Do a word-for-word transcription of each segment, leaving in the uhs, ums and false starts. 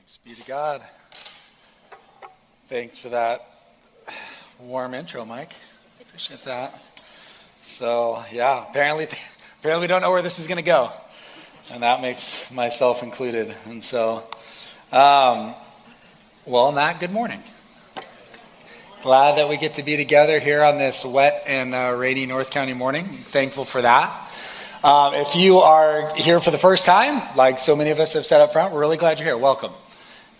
Thanks be to God. Thanks for that warm intro, Mike. Appreciate that. So, yeah, apparently, apparently we don't know where this is going to go, and that makes myself included. And so, um, well, on that, good morning. Glad that we get to be together here on this wet and uh, rainy North County morning. Thankful for that. Um, if you are here for the first time, like so many of us have said up front, we're really glad you're here. Welcome.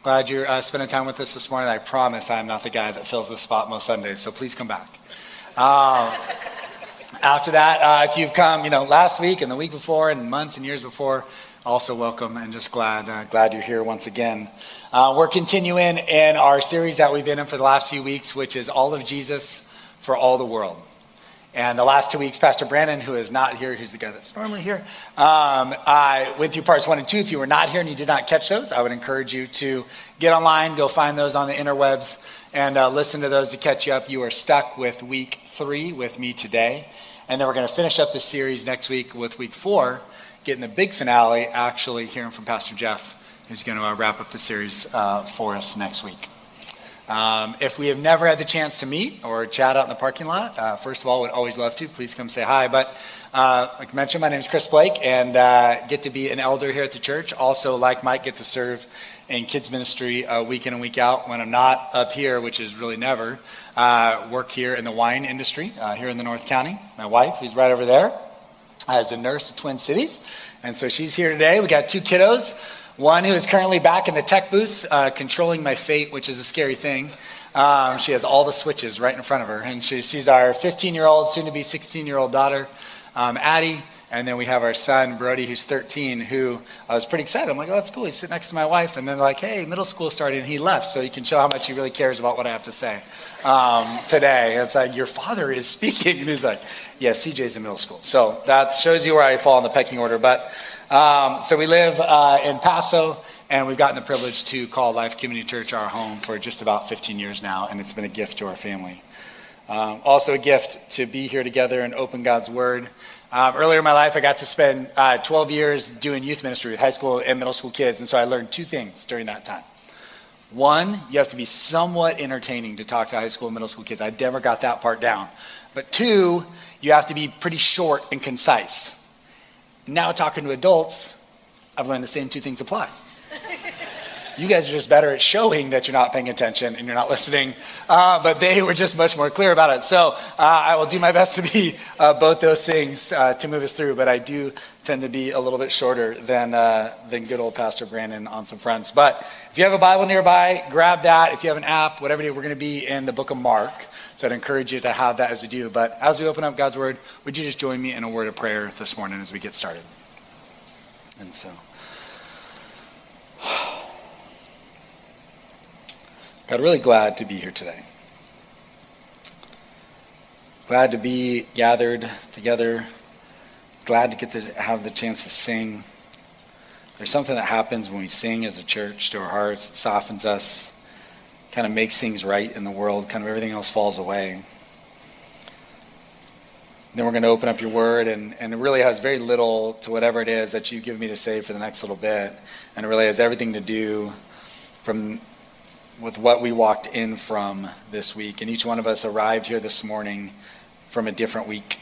Glad you're uh, spending time with us this morning. I promise I'm not the guy that fills this spot most Sundays, so please come back. Um, after that, uh, if you've come, you know, last week and the week before and months and years before, also welcome and just glad uh, glad you're here once again. Uh, we're continuing in our series that we've been in for the last few weeks, which is All of Jesus for All the World. And the last two weeks, Pastor Brandon, who is not here, who's the guy that's normally here, um, I went through parts one and two. If you were not here and you did not catch those, I would encourage you to get online, go find those on the interwebs, and uh, listen to those to catch you up. You are stuck with week three with me today. And then we're going to finish up this series next week with week four, getting the big finale, actually hearing from Pastor Jeff, who's going to uh, wrap up the series uh, for us next week. Um, if we have never had the chance to meet or chat out in the parking lot, uh, first of all, would always love to. Please come say hi. But uh, like I mentioned, my name is Chris Blake, and uh, get to be an elder here at the church. Also, like Mike, get to serve in kids ministry uh, week in and week out. When I'm not up here, which is really never, uh, work here in the wine industry uh, here in the North County. My wife, who's right over there, is a nurse at Twin Cities, and so she's here today. We got two kiddos. One who is currently back in the tech booth, uh, controlling my fate, which is a scary thing. Um, she has all the switches right in front of her. And she, she's our fifteen-year-old, soon-to-be sixteen-year-old daughter, um, Addie. And then we have our son, Brody, who's thirteen, who I was pretty excited. I'm like, oh, that's cool. He's sitting next to my wife. And then like, hey, middle school started, and he left. So you can show how much he really cares about what I have to say um, today. It's like, your father is speaking. And he's like, yeah, C J's in middle school. So that shows you where I fall in the pecking order. But Um, so we live uh, in Paso, and we've gotten the privilege to call Life Community Church our home for just about fifteen years now, and it's been a gift to our family. Um, also a gift to be here together and open God's Word. Um, earlier in my life, I got to spend uh, twelve years doing youth ministry with high school and middle school kids, and so I learned two things during that time. One, you have to be somewhat entertaining to talk to high school and middle school kids. I never got that part down. But two, you have to be pretty short and concise. Now talking to adults, I've learned the same two things apply. You guys are just better at showing that you're not paying attention and you're not listening, uh, but they were just much more clear about it. So uh, I will do my best to be uh, both those things uh, to move us through, but I do tend to be a little bit shorter than uh, than good old Pastor Brandon on some fronts. But if you have a Bible nearby, grab that. If you have an app, whatever it is, we're going to be in the book of Mark. So I'd encourage you to have that as you do. But as we open up God's Word, would you just join me in a word of prayer this morning as we get started? And so, God, really glad to be here today. Glad to be gathered together. Glad to get to have the chance to sing. There's something that happens when we sing as a church to our hearts. It softens us. Kind of makes things right in the world, kind of everything else falls away. Then we're going to open up your word, and, and it really has very little to whatever it is that you give me to say for the next little bit, and it really has everything to do from with what we walked in from this week. And each one of us arrived here this morning from a different week,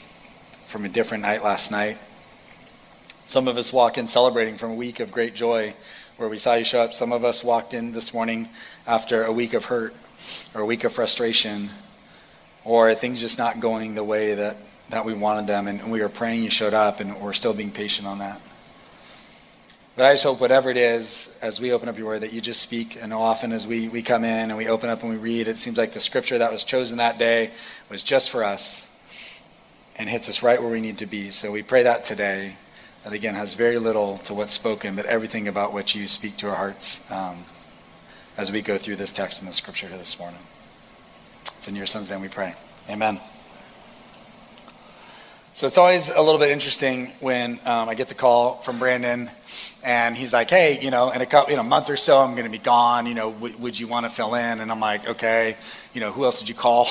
from a different night last night. Some of us walk in celebrating from a week of great joy, where we saw you show up. Some of us walked in this morning after a week of hurt or a week of frustration or things just not going the way that, that we wanted them. And we were praying you showed up, and we're still being patient on that. But I just hope whatever it is, as we open up your word, that you just speak. And often as we, we come in and we open up and we read, it seems like the scripture that was chosen that day was just for us and hits us right where we need to be. So we pray that today. That again has very little to what's spoken, but everything about what you speak to our hearts um, as we go through this text and the scripture here this morning. It's in your son's name we pray. Amen. So it's always a little bit interesting when um, I get the call from Brandon, and he's like, "Hey, you know, in a couple, you know, month or so, I'm going to be gone. You know, w- would you want to fill in?" And I'm like, "Okay, you know, who else did you call?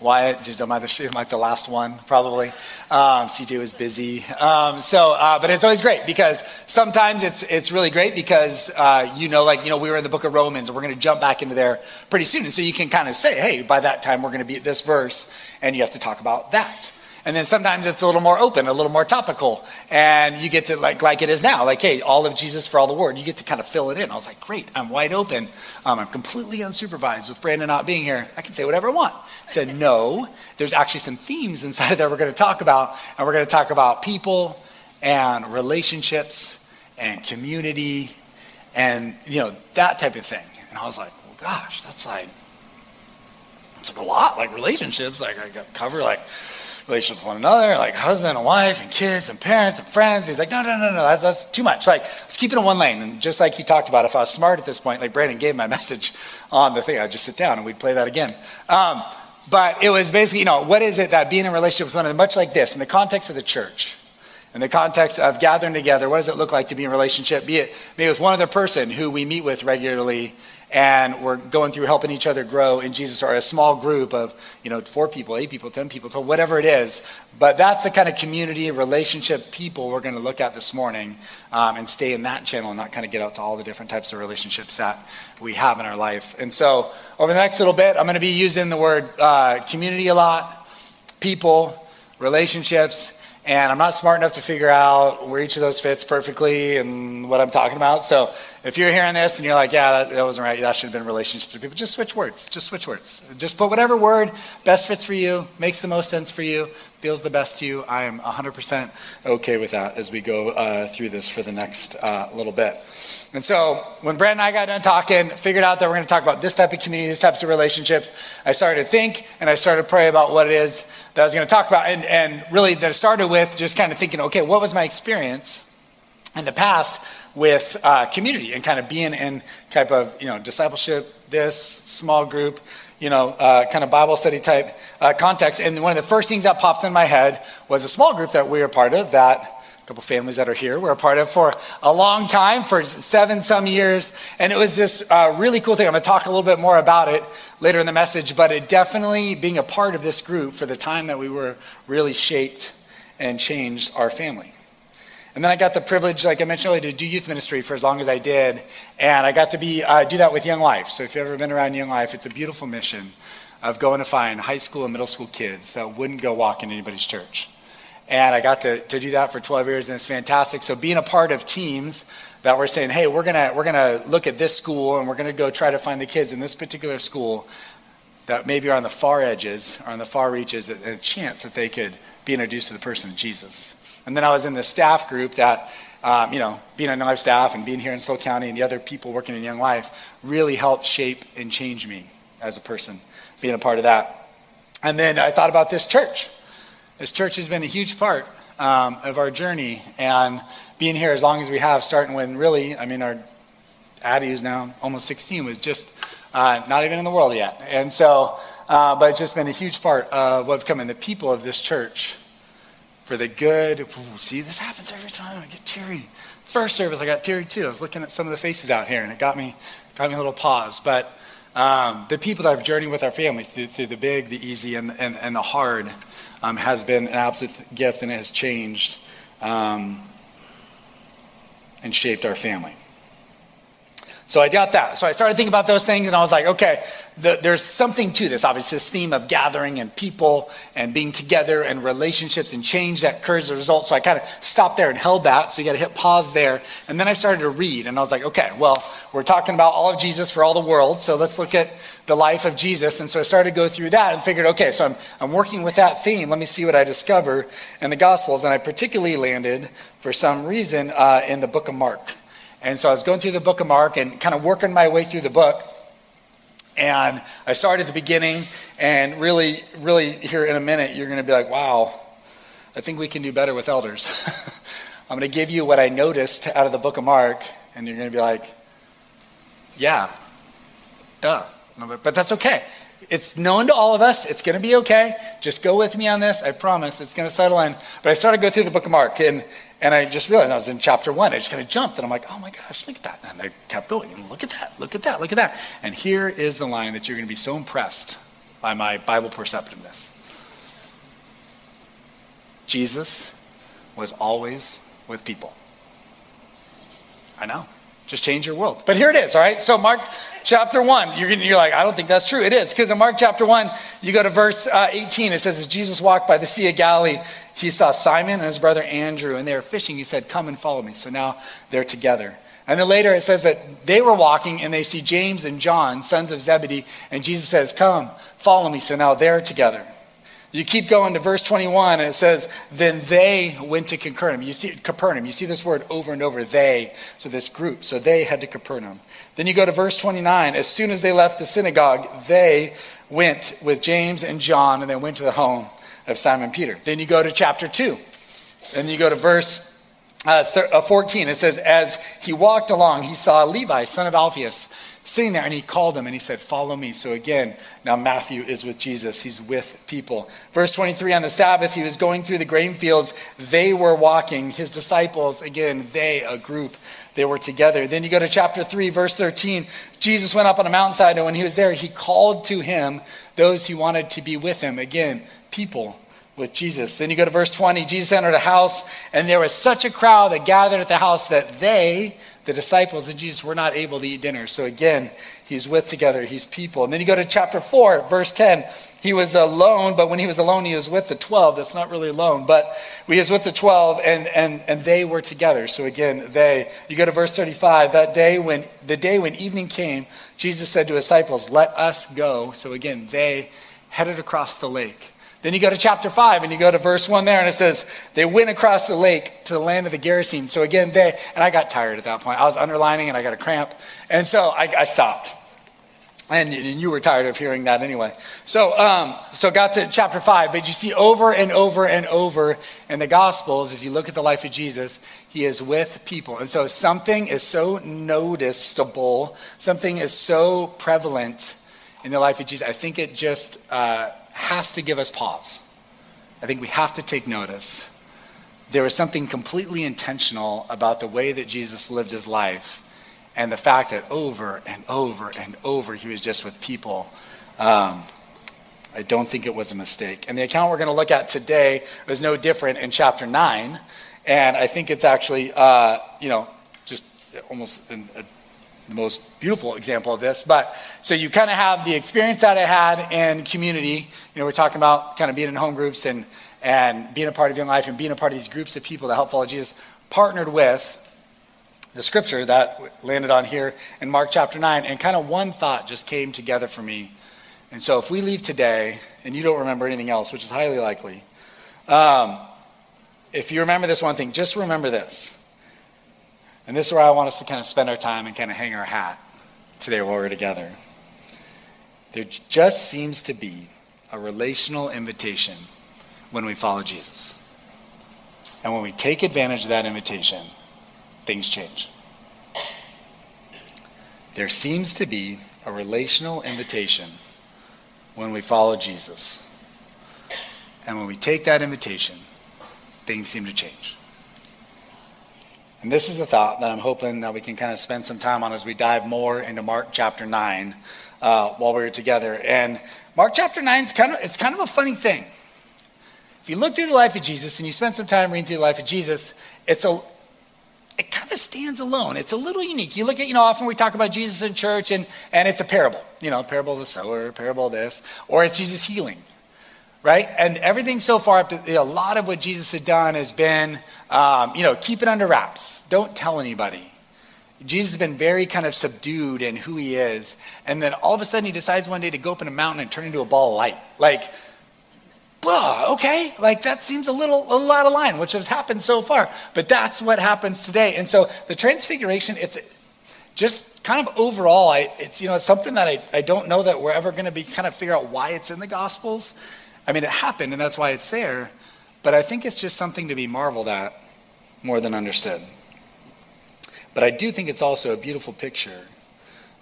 Wyatt? Just, am I the, am I the last one? Probably. Um, C J was busy. Um, so, uh, but it's always great because sometimes it's it's really great because uh, you know, like you know, we were in the Book of Romans, and we're going to jump back into there pretty soon, and so you can kind of say, "Hey, by that time, we're going to be at this verse, and you have to talk about that." And then sometimes it's a little more open, a little more topical. And you get to, like like it is now, like, hey, all of Jesus for all the world. You get to kind of fill it in. I was like, great, I'm wide open. Um, I'm completely unsupervised. With Brandon not being here, I can say whatever I want. I said, no, there's actually some themes inside of that we're going to talk about. And we're going to talk about people and relationships and community and, you know, that type of thing. And I was like, well, gosh, that's like, it's like a lot, like relationships. Like I got cover, like... relationships with one another, like husband and wife and kids and parents and friends. He's like, no, no, no, no, that's, that's too much. Like, let's keep it in one lane. And just like he talked about, if I was smart at this point, like Brandon gave my message on the thing, I'd just sit down and we'd play that again. Um, but it was basically, you know, what is it that being in a relationship with one another, much like this, in the context of the church, in the context of gathering together, what does it look like to be in a relationship, be it maybe with one other person who we meet with regularly and we're going through helping each other grow in Jesus, or a small group of, you know, four people, eight people, ten people, twelve, whatever it is. But that's the kind of community, relationship, people we're going to look at this morning um, and stay in that channel and not kind of get out to all the different types of relationships that we have in our life. And so over the next little bit, I'm going to be using the word uh, community a lot, people, relationships. And I'm not smart enough to figure out where each of those fits perfectly and what I'm talking about. So if you're hearing this and you're like, yeah, that, that wasn't right, that should have been relationships with people, just switch words. Just switch words. Just put whatever word best fits for you, makes the most sense for you, feels the best to you. I am one hundred percent okay with that as we go uh, through this for the next uh, little bit. And so when Brent and I got done talking, figured out that we're going to talk about this type of community, these types of relationships, I started to think and I started to pray about what it is that I was going to talk about. And, and really that started with just kind of thinking, okay, what was my experience in the past with uh, community and kind of being in type of, you know, discipleship, this small group, you know, uh, kind of Bible study type uh, context. And one of the first things that popped in my head was a small group that we were part of, that couple families that are here were a part of for a long time, for seven some years. And it was this uh, really cool thing. I'm going to talk a little bit more about it later in the message, but it definitely, being a part of this group for the time that we were, really shaped and changed our family. And then I got the privilege, like I mentioned earlier, to do youth ministry for as long as I did. And I got to be uh, do that with Young Life. So if you've ever been around Young Life, it's a beautiful mission of going to find high school and middle school kids that wouldn't go walk in anybody's church. And I got to, to do that for twelve years, and it's fantastic. So being a part of teams that were saying, hey, we're gonna we're gonna look at this school, and we're gonna go try to find the kids in this particular school that maybe are on the far edges, or on the far reaches, and a chance that they could be introduced to the person of Jesus. And then I was in the staff group that, um, you know, being on Young Life staff and being here in S L O County and the other people working in Young Life really helped shape and change me as a person, being a part of that. And then I thought about this church. This church has been a huge part um, of our journey, and being here as long as we have, starting when really, I mean, our Addie, who's now almost sixteen, was just uh, not even in the world yet. And so, uh, but it's just been a huge part of what have come in the people of this church. For the good, ooh, see, this happens every time. I get teary. First service, I got teary too. I was looking at some of the faces out here, and it got me, got me a little pause. But um, the people that have journeyed with our family through, through the big, the easy, and and, and the hard, um, has been an absolute gift, and it has changed um, and shaped our family. So I got that. So I started thinking about those things, and I was like, okay, the, there's something to this, obviously, this theme of gathering and people and being together and relationships and change that occurs as a result. So I kind of stopped there and held that. So you got to hit pause there. And then I started to read, and I was like, okay, well, we're talking about all of Jesus for all the world. So let's look at the life of Jesus. And so I started to go through that and figured, okay, so I'm, I'm working with that theme. Let me see what I discover in the Gospels. And I particularly landed, for some reason, uh, in the book of Mark. And so I was going through the book of Mark and kind of working my way through the book. And I started at the beginning, and really, really here in a minute, you're going to be like, wow, I think we can do better with elders. I'm going to give you what I noticed out of the book of Mark, and you're going to be like, yeah, duh. But that's okay. It's known to all of us. It's going to be okay. Just go with me on this. I promise it's going to settle in. But I started going through the book of Mark, and, and I just realized I was in chapter one. I just kind of jumped, and I'm like, oh, my gosh, look at that. And I kept going, and look at that, look at that, look at that. And here is the line that you're going to be so impressed by my Bible perceptiveness. Jesus was always with people. I know. Just change your world. But here it is, all right? So Mark chapter one, you're, you're like, I don't think that's true. It is, because in Mark chapter one, you go to verse uh, eighteen. It says, as Jesus walked by the Sea of Galilee, he saw Simon and his brother Andrew, and they were fishing. He said, come and follow me. So now they're together. And then later it says that they were walking, and they see James and John, sons of Zebedee, and Jesus says, come, follow me. So now they're together. You keep going to verse twenty-one, and it says, then they went to Capernaum. You see Capernaum. You see this word over and over, they. So this group, so they had to Capernaum. Then you go to verse twenty-nine. As soon as they left the synagogue, they went with James and John, and they went to the home of Simon Peter. Then you go to chapter two, and you go to verse uh, thir- uh, fourteen. It says, as he walked along, he saw Levi, son of Alphaeus, sitting there, and he called him, and he said, follow me. So again, now Matthew is with Jesus. He's with people. Verse twenty-three, on the Sabbath, he was going through the grain fields. They were walking. His disciples, again, they, a group, they were together. Then you go to chapter three, verse thirteen. Jesus went up on a mountainside, and when he was there, he called to him those who wanted to be with him. Again, people with Jesus. Then you go to verse twenty. Jesus entered a house, and there was such a crowd that gathered at the house that they, the disciples of Jesus, were not able to eat dinner. So again, he's with together. He's people. And then you go to chapter four, verse ten. He was alone, but when he was alone, he was with the twelve. That's not really alone, but he was with the twelve, and and and they were together. So again, they. You go to verse thirty-five. That day when the day when evening came, Jesus said to his disciples, "Let us go." So again, they headed across the lake. Then you go to chapter five, and you go to verse one there, and it says, they went across the lake to the land of the Gerasenes. So again, they, and I got tired at that point. I was underlining, and I got a cramp. And so I, I stopped. And, and you were tired of hearing that anyway. So um, so got to chapter five, but you see over and over and over in the Gospels, as you look at the life of Jesus, he is with people. And so something is so noticeable, something is so prevalent in the life of Jesus. I think it just... Uh, has to give us pause. I think we have to take notice. There was something completely intentional about the way that Jesus lived his life, and the fact that over and over and over he was just with people. Um, I don't think it was a mistake. And the account we're going to look at today was no different in chapter nine. And I think it's actually, uh, you know, just almost an, a the most beautiful example of this. But so you kind of have the experience that I had in community. You know, we're talking about kind of being in home groups and and being a part of Young Life and being a part of these groups of people that help follow Jesus, partnered with the scripture that landed on here in Mark chapter nine, and kind of one thought just came together for me. And so if we leave today and you don't remember anything else, which is highly likely, um, if you remember this one thing, just remember this. And this is where I want us to kind of spend our time and kind of hang our hat today while we're together. There just seems to be a relational invitation when we follow Jesus. And when we take advantage of that invitation, things change. There seems to be a relational invitation when we follow Jesus. And when we take that invitation, things seem to change. And this is a thought that I'm hoping that we can kind of spend some time on as we dive more into Mark chapter nine uh, while we're together. And Mark chapter nine is kind of, it's kind of a funny thing. If you look through the life of Jesus and you spend some time reading through the life of Jesus, it's a, it kind of stands alone. It's a little unique. You look at, you know, often we talk about Jesus in church and, and it's a parable, you know, parable of the sower, parable of this, or it's Jesus healing. Right? And everything so far, up to, a lot of what Jesus had done has been, um, you know, keep it under wraps. Don't tell anybody. Jesus has been very kind of subdued in who he is. And then all of a sudden he decides one day to go up in a mountain and turn into a ball of light. Like, blah, okay. Like that seems a little, a lot of line, which has happened so far. But that's what happens today. And so the transfiguration, it's just kind of overall, I, it's, you know, it's something that I, I don't know that we're ever going to be kind of figure out why it's in the Gospels. I mean, it happened, and that's why it's there, but I think it's just something to be marveled at more than understood. But I do think it's also a beautiful picture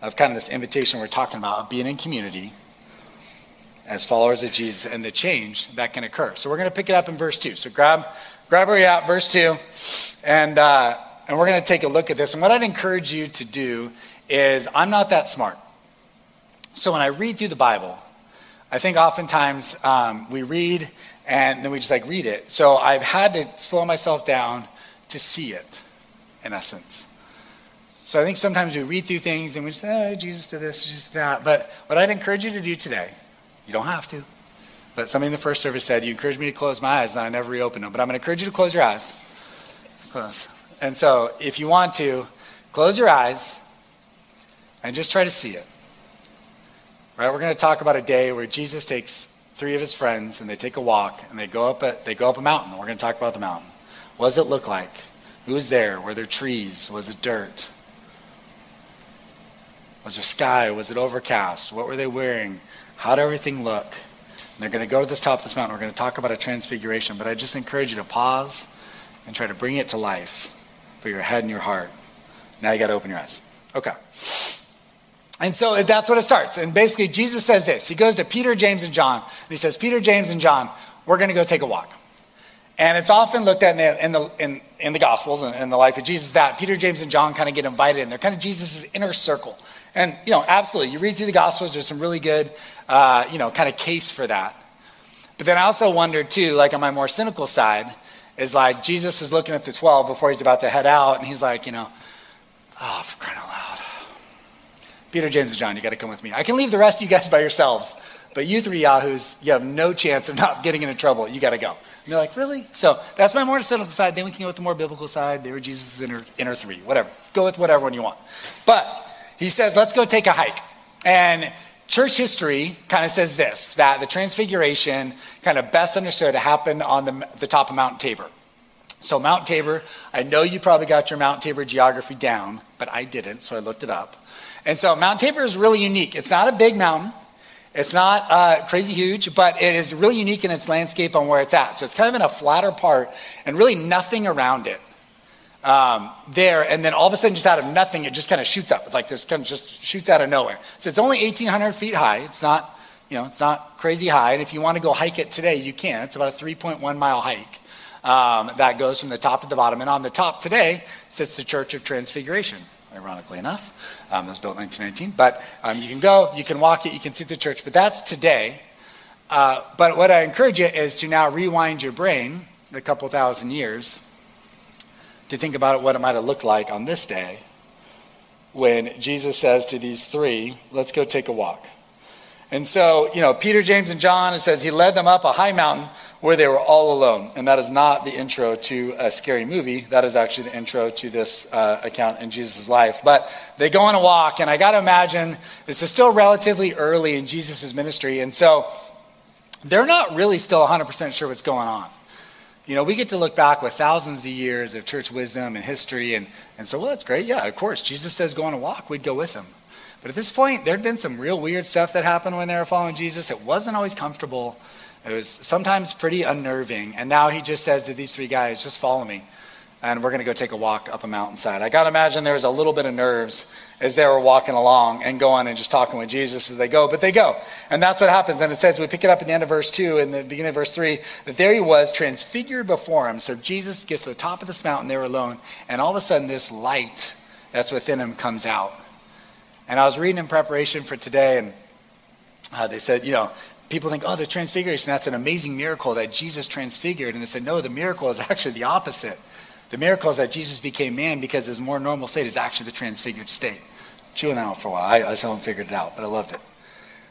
of kind of this invitation we're talking about, of being in community, as followers of Jesus and the change that can occur. So we're going to pick it up in verse two. So grab grab where you're at, verse two, and uh, and we're going to take a look at this. And what I'd encourage you to do is, I'm not that smart. So when I read through the Bible, I think oftentimes um, we read and then we just like read it. So I've had to slow myself down to see it, in essence. So I think sometimes we read through things and we just, oh, Jesus did this, Jesus did that. But what I'd encourage you to do today, you don't have to, but somebody in the first service said, you encouraged me to close my eyes, and I never reopened them. But I'm going to encourage you to close your eyes. Close. And so if you want to, close your eyes and just try to see it. Right? We're going to talk about a day where Jesus takes three of his friends and they take a walk and they go up a, they go up a mountain. We're going to talk about the mountain. What does it look like? Who was there? Were there trees? Was it dirt? Was there sky? Was it overcast? What were they wearing? How'd everything look? And they're going to go to this top of this mountain. We're going to talk about a transfiguration, but I just encourage you to pause and try to bring it to life for your head and your heart. Now you got to open your eyes. Okay. And so that's what it starts. And basically Jesus says this. He goes to Peter, James, and John. And he says, Peter, James, and John, we're going to go take a walk. And it's often looked at in the in the, in, in the Gospels and in the life of Jesus that Peter, James, and John kind of get invited in. They're kind of Jesus' inner circle. And, you know, absolutely, you read through the Gospels, there's some really good, uh, you know, kind of case for that. But then I also wonder, too, like on my more cynical side, is like Jesus is looking at the twelve before he's about to head out, and he's like, you know, oh, for crying out loud. Peter, James, and John, you got to come with me. I can leave the rest of you guys by yourselves, but you three yahoos, you have no chance of not getting into trouble. You got to go. And they're like, really? So that's my more cynical side. Then we can go with the more biblical side. They were Jesus' inner, inner three, whatever. Go with whatever one you want. But he says, let's go take a hike. And church history kind of says this, that the transfiguration kind of best understood happened on the, the top of Mount Tabor. So Mount Tabor, I know you probably got your Mount Tabor geography down, but I didn't, so I looked it up. And so Mount Tabor is really unique. It's not a big mountain. It's not uh, crazy huge, but it is really unique in its landscape on where it's at. So it's kind of in a flatter part and really nothing around it. Um, there, and then all of a sudden, just out of nothing, it just kind of shoots up. It's like this kind of just shoots out of nowhere. So it's only eighteen hundred feet high. It's not, you know, it's not crazy high. And if you want to go hike it today, you can. It's about a three point one mile hike um, that goes from the top to the bottom. And on the top today sits the Church of Transfiguration, ironically enough. Um, it was built in nineteen nineteen. But um, you can go, you can walk it, you can see the church. But that's today. Uh, but what I encourage you is to now rewind your brain a couple thousand years to think about what it might have looked like on this day when Jesus says to these three, let's go take a walk. And so, you know, Peter, James, and John, it says he led them up a high mountain where they were all alone. And that is not the intro to a scary movie. That is actually the intro to this uh, account in Jesus' life. But they go on a walk, and I got to imagine this is still relatively early in Jesus' ministry. And so they're not really still one hundred percent sure what's going on. You know, we get to look back with thousands of years of church wisdom and history. And, and so, well, that's great. Yeah, of course. Jesus says go on a walk. We'd go with him. But at this point, there'd been some real weird stuff that happened when they were following Jesus. It wasn't always comfortable. It was sometimes pretty unnerving. And now he just says to these three guys, just follow me. And we're going to go take a walk up a mountainside. I got to imagine there was a little bit of nerves as they were walking along and going and just talking with Jesus as they go. But they go. And that's what happens. And it says, we pick it up at the end of verse two and the beginning of verse three, that there he was transfigured before him. So Jesus gets to the top of this mountain. They were alone. And all of a sudden, this light that's within him comes out. And I was reading in preparation for today. And uh, they said, you know, people think, oh, the transfiguration, that's an amazing miracle that Jesus transfigured. And they said, no, the miracle is actually the opposite. The miracle is that Jesus became man because his more normal state is actually the transfigured state. Chewing that out for a while. I, I still haven't figured it out, but I loved it.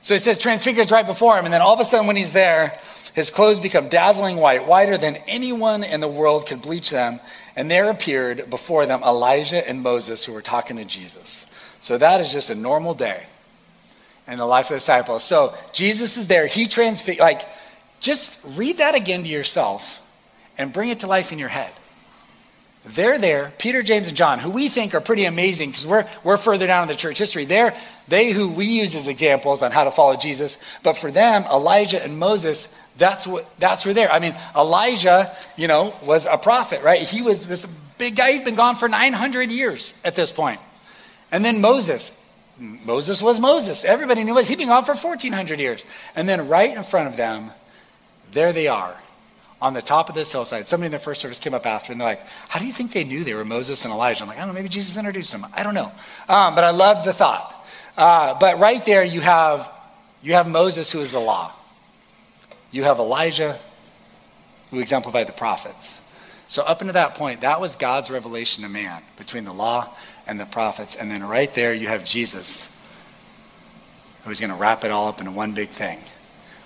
So it says transfigured right before him. And then all of a sudden when he's there, his clothes become dazzling white, whiter than anyone in the world could bleach them. And there appeared before them Elijah and Moses who were talking to Jesus. So that is just a normal day in the life of the disciples. So Jesus is there. He transfigured. Like, just read that again to yourself and bring it to life in your head. They're there, Peter, James, and John, who we think are pretty amazing because we're we're further down in the church history. They're they who we use as examples on how to follow Jesus. But for them, Elijah and Moses, that's what that's where they're. I mean, Elijah, you know, was a prophet, right? He was this big guy. He'd been gone for nine hundred years at this point. And then Moses, Moses was Moses. Everybody knew it. He'd been gone for fourteen hundred years. And then right in front of them, there they are on the top of this hillside. Somebody in the first service came up after and they're like, how do you think they knew they were Moses and Elijah? I'm like, I don't know, maybe Jesus introduced them. I don't know. Um, but I love the thought. Uh, but right there you have, you have Moses, who is the law. You have Elijah, who exemplified the prophets. So up until that point, that was God's revelation to man between the law and the prophets. And then right there you have Jesus, who is going to wrap it all up into one big thing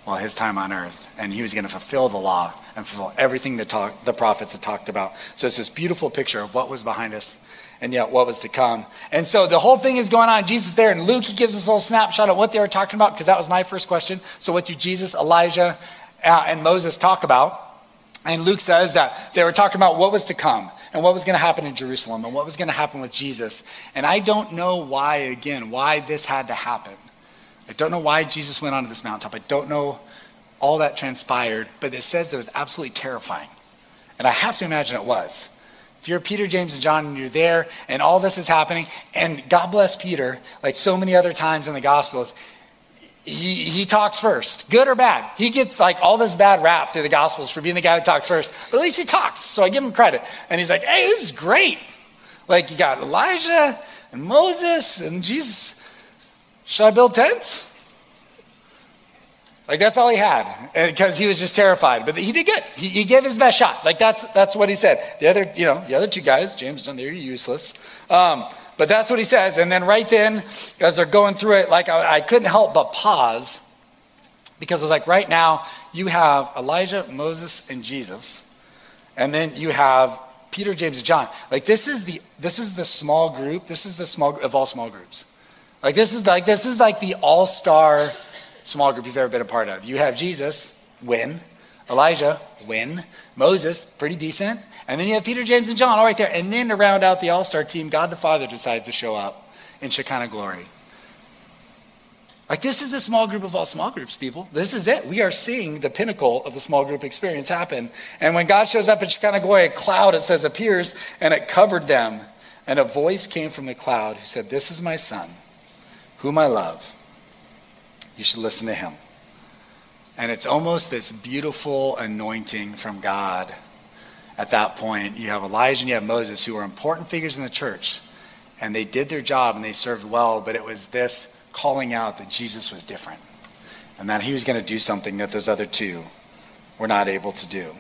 while his time on earth. And he was going to fulfill the law and fulfill everything that talk, the prophets had talked about. So it's this beautiful picture of what was behind us and yet what was to come. And so the whole thing is going on. Jesus there, and Luke, he gives us a little snapshot of what they were talking about, because that was my first question. So what do Jesus, Elijah, uh, and Moses talk about? And Luke says that they were talking about what was to come and what was going to happen in Jerusalem and what was going to happen with Jesus. And I don't know why, again, why this had to happen. I don't know why Jesus went onto this mountaintop. I don't know all that transpired, but it says it was absolutely terrifying. And I have to imagine it was. If you're Peter, James, and John, and you're there, and all this is happening, and God bless Peter, like so many other times in the Gospels, He, he talks first, good or bad. He gets like all this bad rap through the Gospels for being the guy who talks first, but at least he talks. So I give him credit. And he's like, hey, this is great. Like, you got Elijah and Moses and Jesus. Should I build tents? Like, that's all he had, because he was just terrified. But he did good. He, he gave his best shot. Like, that's that's what he said. The other, you know, the other two guys, James and John, they're useless. Um, But that's what he says. And then right then, as they're going through it, like I, I couldn't help but pause, because I was like, right now you have Elijah, Moses, and Jesus. And then you have Peter, James, and John. Like this is the, this is the small group. This is the small of all small groups. Like this is like, this is like the all-star small group you've ever been a part of. You have Jesus, win. Elijah, win. Moses, pretty decent. And then you have Peter, James, and John all right there. And then to round out the all-star team, God the Father decides to show up in Shekinah glory. Like this is the small group of all small groups, people. This is it. We are seeing the pinnacle of the small group experience happen. And when God shows up in Shekinah glory, a cloud, it says, appears, and it covered them. And a voice came from the cloud who said, this is my son, whom I love. You should listen to him. And it's almost this beautiful anointing from God. At that point, you have Elijah and you have Moses, who are important figures in the church. And they did their job and they served well, but it was this calling out that Jesus was different and that he was going to do something that those other two were not able to do.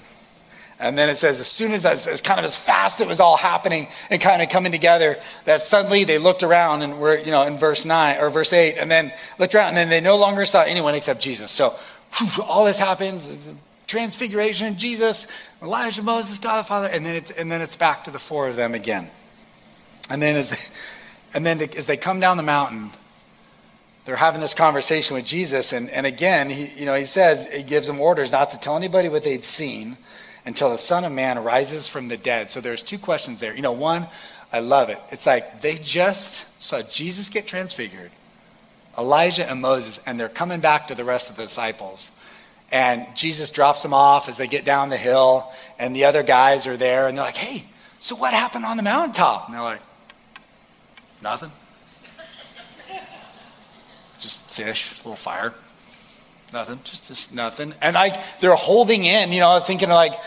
And then it says, as soon as, as kind of as fast it was all happening and kind of coming together, that suddenly they looked around and were, you know, in verse nine or verse eight, and then looked around and then they no longer saw anyone except Jesus. So all this happens, transfiguration, Jesus, Elijah, Moses, God the Father, and then it's, and then it's back to the four of them again. And then as they, and then as they come down the mountain, they're having this conversation with Jesus, and, and again, he, you know, he says, he gives them orders not to tell anybody what they'd seen until the Son of Man rises from the dead. So there's two questions there. You know, one, I love it. It's like they just saw Jesus get transfigured, Elijah and Moses, and they're coming back to the rest of the disciples. And Jesus drops them off as they get down the hill, and the other guys are there, and they're like, hey, so what happened on the mountaintop? And they're like, nothing. Just fish, a little fire. Nothing, just, just nothing. And like they're holding in, you know, I was thinking like,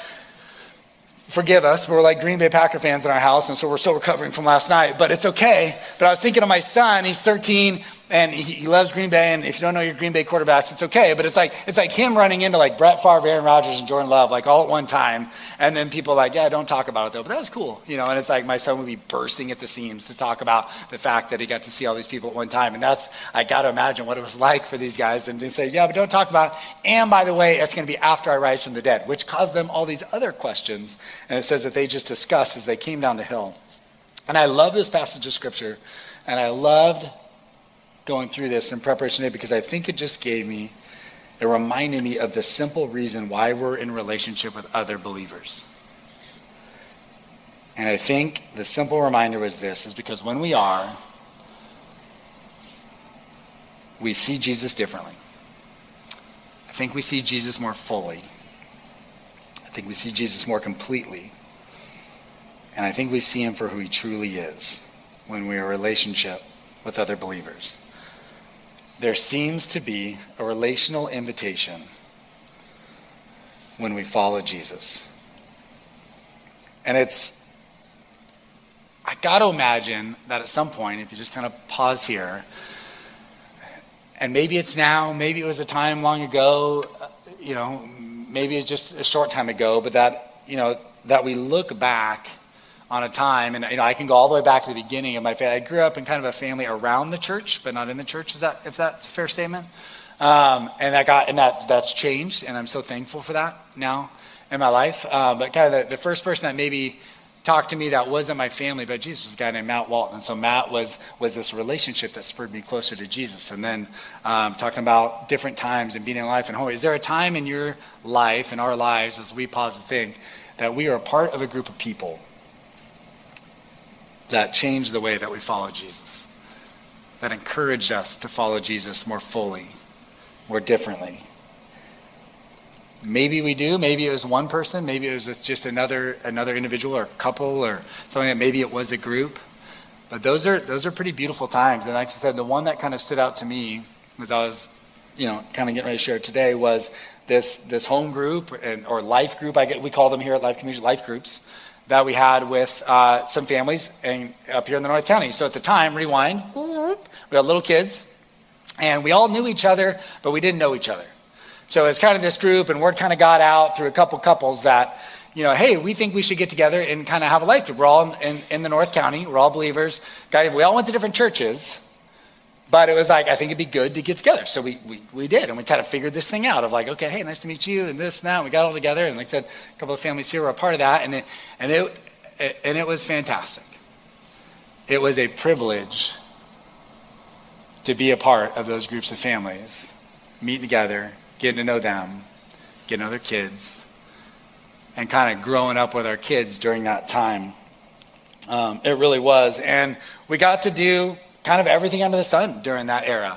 forgive us, we're like Green Bay Packer fans in our house, and so we're still recovering from last night, but it's okay. But I was thinking of my son, he's thirteen, and he, he loves Green Bay, and if you don't know your Green Bay quarterbacks, it's okay, but it's like it's like him running into like Brett Favre, Aaron Rodgers, and Jordan Love, like all at one time, and then people are like, yeah, don't talk about it though, but that was cool, you know, and it's like my son would be bursting at the seams to talk about the fact that he got to see all these people at one time, and that's, I gotta imagine what it was like for these guys, and they say, yeah, but don't talk about it, and by the way, it's gonna be after I rise from the dead, which caused them all these other questions. And it says that they just discussed as they came down the hill. And I love this passage of scripture. And I loved going through this in preparation today, because I think it just gave me, it reminded me of the simple reason why we're in relationship with other believers. And I think the simple reminder was this, is because when we are, we see Jesus differently. I think we see Jesus more fully. I think we see Jesus more completely. And I think we see him for who he truly is when we are in relationship with other believers. There seems to be a relational invitation when we follow Jesus. And it's, I got to imagine that at some point, if you just kind of pause here, and maybe it's now, maybe it was a time long ago, you know, maybe it's just a short time ago, but that, you know, that we look back on a time, and you know, I can go all the way back to the beginning of my family. I grew up in kind of a family around the church, but not in the church. Is that if that's a fair statement? Um, and that got and that that's changed, and I'm so thankful for that now in my life. Uh, but kind of the, the first person that maybe talked to me that wasn't my family, but Jesus was a guy named Matt Walton. And so Matt was was this relationship that spurred me closer to Jesus. And then um, talking about different times and being in life and home. Is there a time in your life, in our lives, as we pause to think, that we are a part of a group of people that changed the way that we follow Jesus, that encouraged us to follow Jesus more fully, more differently? Maybe we do. Maybe it was one person. Maybe it was just another another individual or couple or something. That maybe it was a group. But those are those are pretty beautiful times. And like I said, the one that kind of stood out to me as I was, you know, kind of getting ready to share today was this this home group and or life group. I get we call them here at Life Community life groups, that we had with uh, some families and up here in the North County. So at the time, rewind, we had little kids, and we all knew each other, but we didn't know each other. So it's kind of this group, and word kind of got out through a couple couples that, you know, hey, we think we should get together and kind of have a life group. We're all in, in, in the North County. We're all believers. We all went to different churches, but it was like, I think it'd be good to get together. So we we we did, and we kind of figured this thing out of like, okay, hey, nice to meet you, and this and that. And we got all together, and like I said, a couple of families here were a part of that, and it and it and it was fantastic. It was a privilege to be a part of those groups of families, meeting together, getting to know them, getting to know their kids, and kind of growing up with our kids during that time. Um, it really was, and we got to do kind of everything under the sun during that era.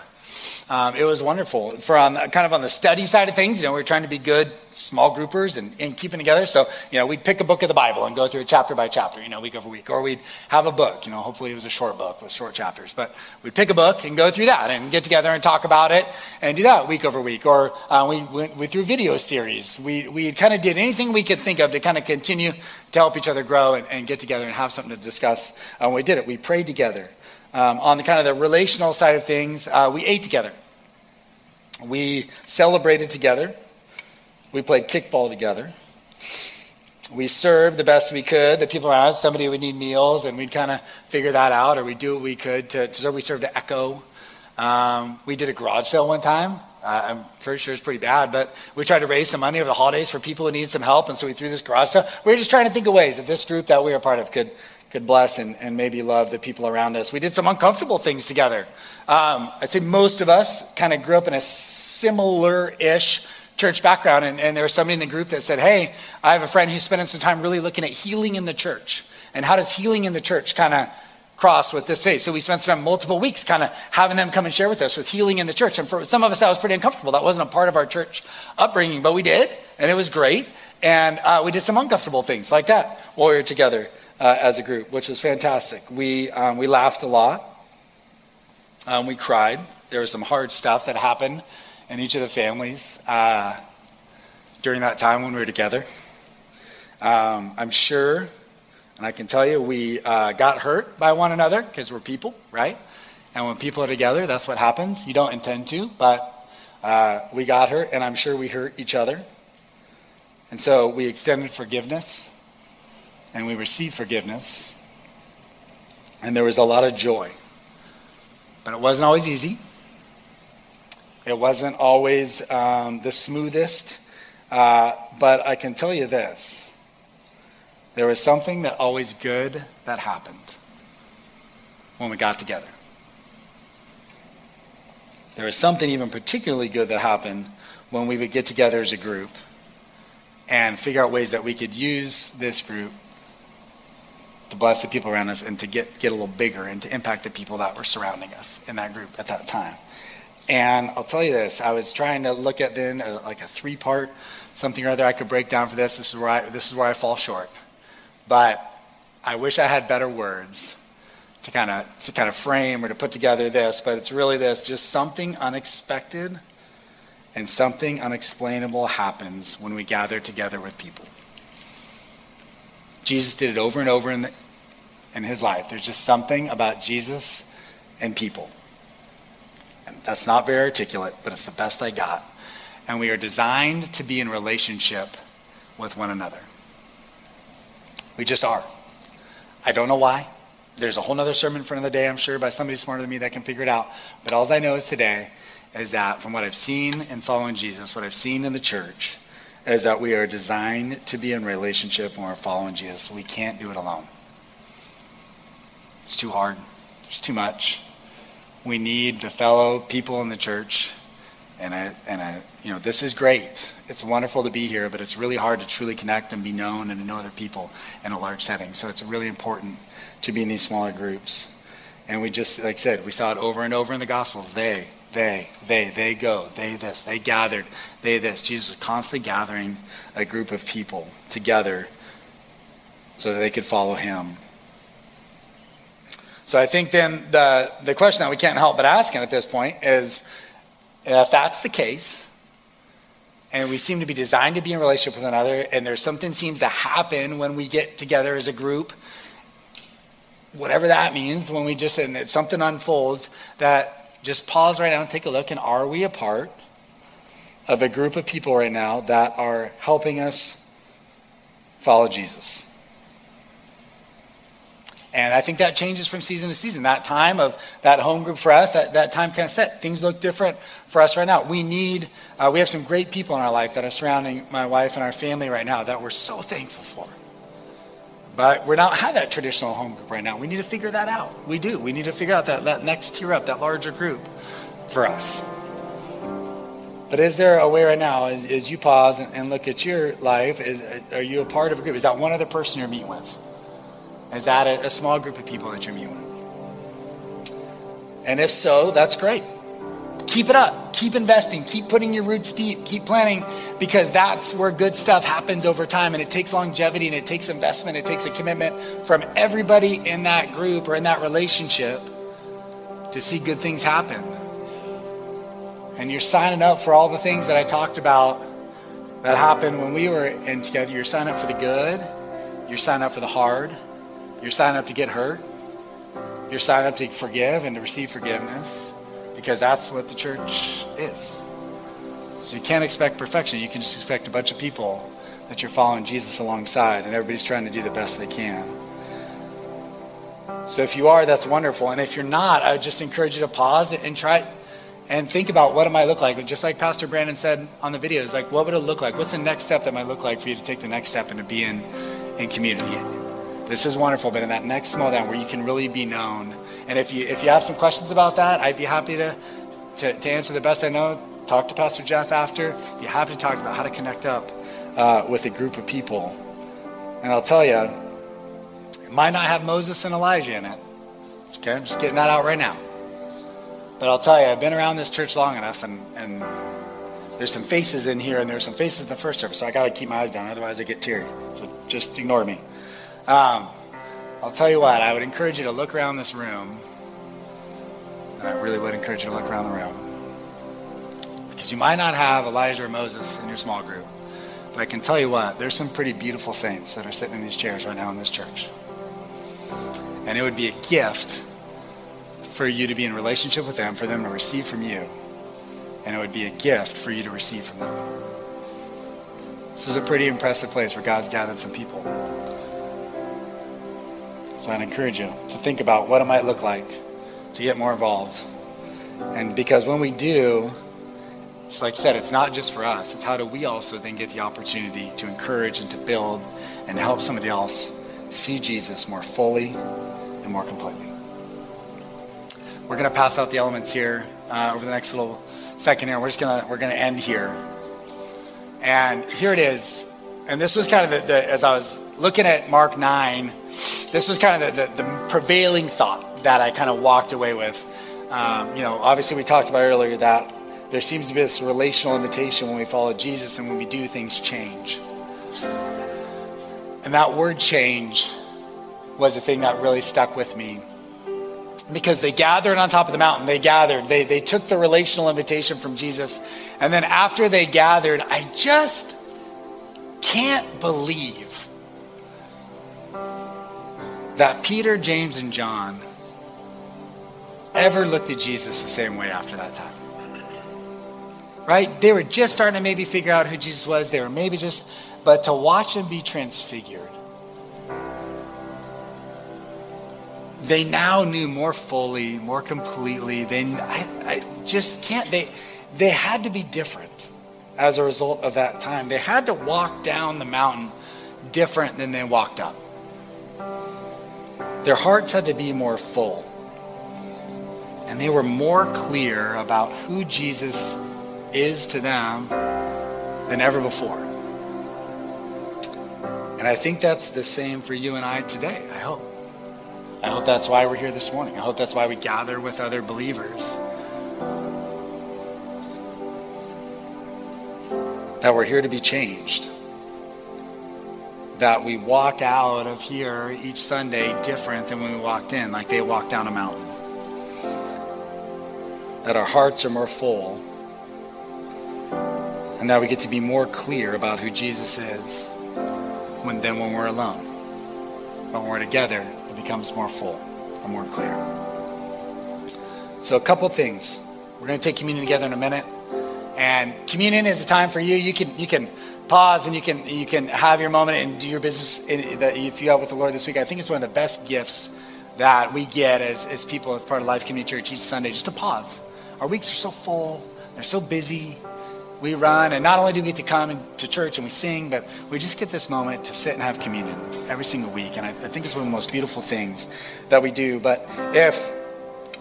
Um, it was wonderful. From kind of on the study side of things, you know, we were trying to be good small groupers and, and keeping together. So, you know, we'd pick a book of the Bible and go through it chapter by chapter, you know, week over week. Or we'd have a book, you know, hopefully it was a short book with short chapters. But we'd pick a book and go through that and get together and talk about it and do that week over week. Or uh, we went we, through video series. We we kind of did anything we could think of to kind of continue to help each other grow and, and get together and have something to discuss. And um, we did it. We prayed together. Um, on the kind of the relational side of things, uh, we ate together. We celebrated together. We played kickball together. We served the best we could. The people around us, somebody would need meals, and we'd kind of figure that out, or we'd do what we could to, to serve. We served at Echo. Um, we did a garage sale one time. Uh, I'm pretty sure it's pretty bad, but we tried to raise some money over the holidays for people who needed some help, and so we threw this garage sale. We were just trying to think of ways that this group that we were a part of could could bless and, and maybe love the people around us. We did some uncomfortable things together. Um, I'd say most of us kind of grew up in a similar-ish church background, and, and there was somebody in the group that said, hey, I have a friend who's spending some time really looking at healing in the church, and how does healing in the church kind of cross with this day? So we spent some multiple weeks kind of having them come and share with us with healing in the church. And for some of us, that was pretty uncomfortable. That wasn't a part of our church upbringing, but we did, and it was great. And uh, we did some uncomfortable things like that while we were together. Uh, as a group, which was fantastic. We um, we laughed a lot. Um, we cried. There was some hard stuff that happened in each of the families uh, during that time when we were together. Um, I'm sure, and I can tell you, we uh, got hurt by one another because we're people, right? And when people are together, that's what happens. You don't intend to, but uh, we got hurt, and I'm sure we hurt each other. And so we extended forgiveness. And we received forgiveness, and there was a lot of joy. But it wasn't always easy. It wasn't always um, the smoothest, uh, but I can tell you this. There was something that always good that happened when we got together. There was something even particularly good that happened when we would get together as a group and figure out ways that we could use this group to bless the people around us and to get, get a little bigger and to impact the people that were surrounding us in that group at that time. And I'll tell you this, I was trying to look at then a, like a three-part, something or other I could break down for this. This is where I, this is where I fall short. But I wish I had better words to kind of to kind of frame or to put together this, but it's really this: just something unexpected and something unexplainable happens when we gather together with people. Jesus did it over and over in, the, in his life. There's just something about Jesus and people. And that's not very articulate, but it's the best I got. And we are designed to be in relationship with one another. We just are. I don't know why. There's a whole other sermon for another day, I'm sure, by somebody smarter than me that can figure it out. But all I know is today is that from what I've seen in following Jesus, what I've seen in the church, is that we are designed to be in relationship when we're following Jesus. We can't do it alone. It's too hard. It's too much. We need the fellow people in the church. And I, and I, you know, this is great. It's wonderful to be here, but it's really hard to truly connect and be known and to know other people in a large setting. So it's really important to be in these smaller groups. And we just, like I said, we saw it over and over in the Gospels. They, they, they, they go, they this, they gathered, they this. Jesus was constantly gathering a group of people together so that they could follow him. So I think then the, the question that we can't help but asking at this point is, if that's the case, and we seem to be designed to be in relationship with another, and there's something seems to happen when we get together as a group, whatever that means, when we just, and something unfolds, that just pause right now and take a look, and are we a part of a group of people right now that are helping us follow Jesus? And I think that changes from season to season. That time of that home group for us, that, that time kind of set. Things look different for us right now. We need, uh, we have some great people in our life that are surrounding my wife and our family right now that we're so thankful for. But we don't have that traditional home group right now. We need to figure that out. We do. We need to figure out that, that next tier up, that larger group for us. But is there a way right now, as, as you pause and, and look at your life, is, are you a part of a group? Is that one other person you're meeting with? Is that a, a small group of people that you're meeting with? And if so, that's great. Keep it up. Keep investing. Keep putting your roots deep. Keep planning, because that's where good stuff happens over time. And it takes longevity, and it takes investment. It takes a commitment from everybody in that group or in that relationship to see good things happen. And you're signing up for all the things that I talked about that happened when we were in together. You're signing up for the good. You're signing up for the hard. You're signing up to get hurt. You're signing up to forgive and to receive forgiveness, because that's what the church is. So you can't expect perfection. You can just expect a bunch of people that you're following Jesus alongside, and everybody's trying to do the best they can. So if you are, that's wonderful. And if you're not, I would just encourage you to pause and try and think about, what am I look like? Just like Pastor Brandon said on the videos, like, what would it look like? What's the next step that might look like for you to take the next step and to be in, in community? This is wonderful, but in that next small down where you can really be known. And if you if you have some questions about that, I'd be happy to, to, to answer the best I know. Talk to Pastor Jeff after. I'd be happy to talk about how to connect up uh, with a group of people. And I'll tell you, it might not have Moses and Elijah in it. Okay, I'm just getting that out right now. But I'll tell you, I've been around this church long enough, and, and there's some faces in here, and there's some faces in the first service, so I got to keep my eyes down, otherwise I get teary. So just ignore me. Um, I'll tell you what, I would encourage you to look around this room. And I really would encourage you to look around the room. Because you might not have Elijah or Moses in your small group. But I can tell you what, there's some pretty beautiful saints that are sitting in these chairs right now in this church. And it would be a gift for you to be in relationship with them, for them to receive from you. And it would be a gift for you to receive from them. This is a pretty impressive place where God's gathered some people. So I'd encourage you to think about what it might look like to get more involved. And because when we do, it's like I said, it's not just for us. It's how do we also then get the opportunity to encourage and to build and help somebody else see Jesus more fully and more completely. We're going to pass out the elements here uh, over the next little second here. We're just going to, we're going to end here. And here it is. And this was kind of the, the, as I was looking at Mark nine, this was kind of the, the, the prevailing thought that I kind of walked away with. Um, you know, obviously we talked about earlier that there seems to be this relational invitation when we follow Jesus, and when we do, things change. And that word change was the thing that really stuck with me because they gathered on top of the mountain. They gathered. They, they took the relational invitation from Jesus. And then after they gathered, I just can't believe that Peter, James, and John ever looked at Jesus the same way after that time. Right? They were just starting to maybe figure out who Jesus was. They were maybe just, but to watch him be transfigured, they now knew more fully, more completely. They, I, I just can't, they, they had to be different as a result of that time. They had to walk down the mountain different than they walked up. Their hearts had to be more full. And they were more clear about who Jesus is to them than ever before. And I think that's the same for you and I today, I hope. I hope that's why we're here this morning. I hope that's why we gather with other believers. That we're here to be changed. That we walk out of here each Sunday different than when we walked in, like they walked down a mountain. That our hearts are more full. And that we get to be more clear about who Jesus is when, than when we're alone. But when we're together, it becomes more full and more clear. So a couple things. We're going to take communion together in a minute. And communion is a time for you. You can you can pause and you can you can have your moment and do your business in, that if you have with the Lord this week. I think it's one of the best gifts that we get as, as people as part of Life Community Church each Sunday, just to pause. Our weeks are so full. They're so busy. We run, and not only do we get to come to church and we sing, but we just get this moment to sit and have communion every single week. And I, I think it's one of the most beautiful things that we do. But if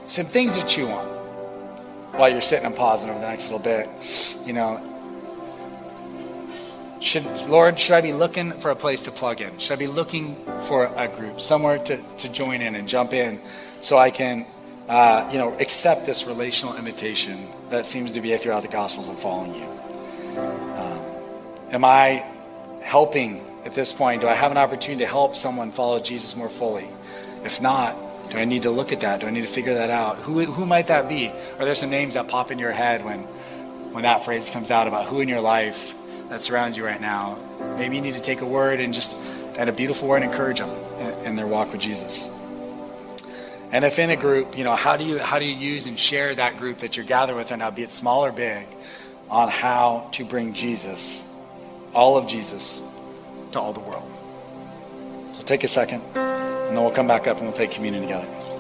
some things to chew on while you're sitting and pausing over the next little bit, you know, should, Lord, should I be looking for a place to plug in? Should I be looking for a group, somewhere to, to join in and jump in so I can, uh, you know, accept this relational invitation that seems to be throughout the Gospels and following you? Um, am I helping at this point? Do I have an opportunity to help someone follow Jesus more fully? If not, do I need to look at that? Do I need to figure that out? Who who might that be? Are there some names that pop in your head when, when that phrase comes out about who in your life that surrounds you right now? Maybe you need to take a word and just, and a beautiful word, and encourage them in, in their walk with Jesus. And if in a group, you know, how do you how do you use and share that group that you're gathered with right now, be it small or big, on how to bring Jesus, all of Jesus, to all the world? So take a second, and then we'll come back up and we'll take communion together.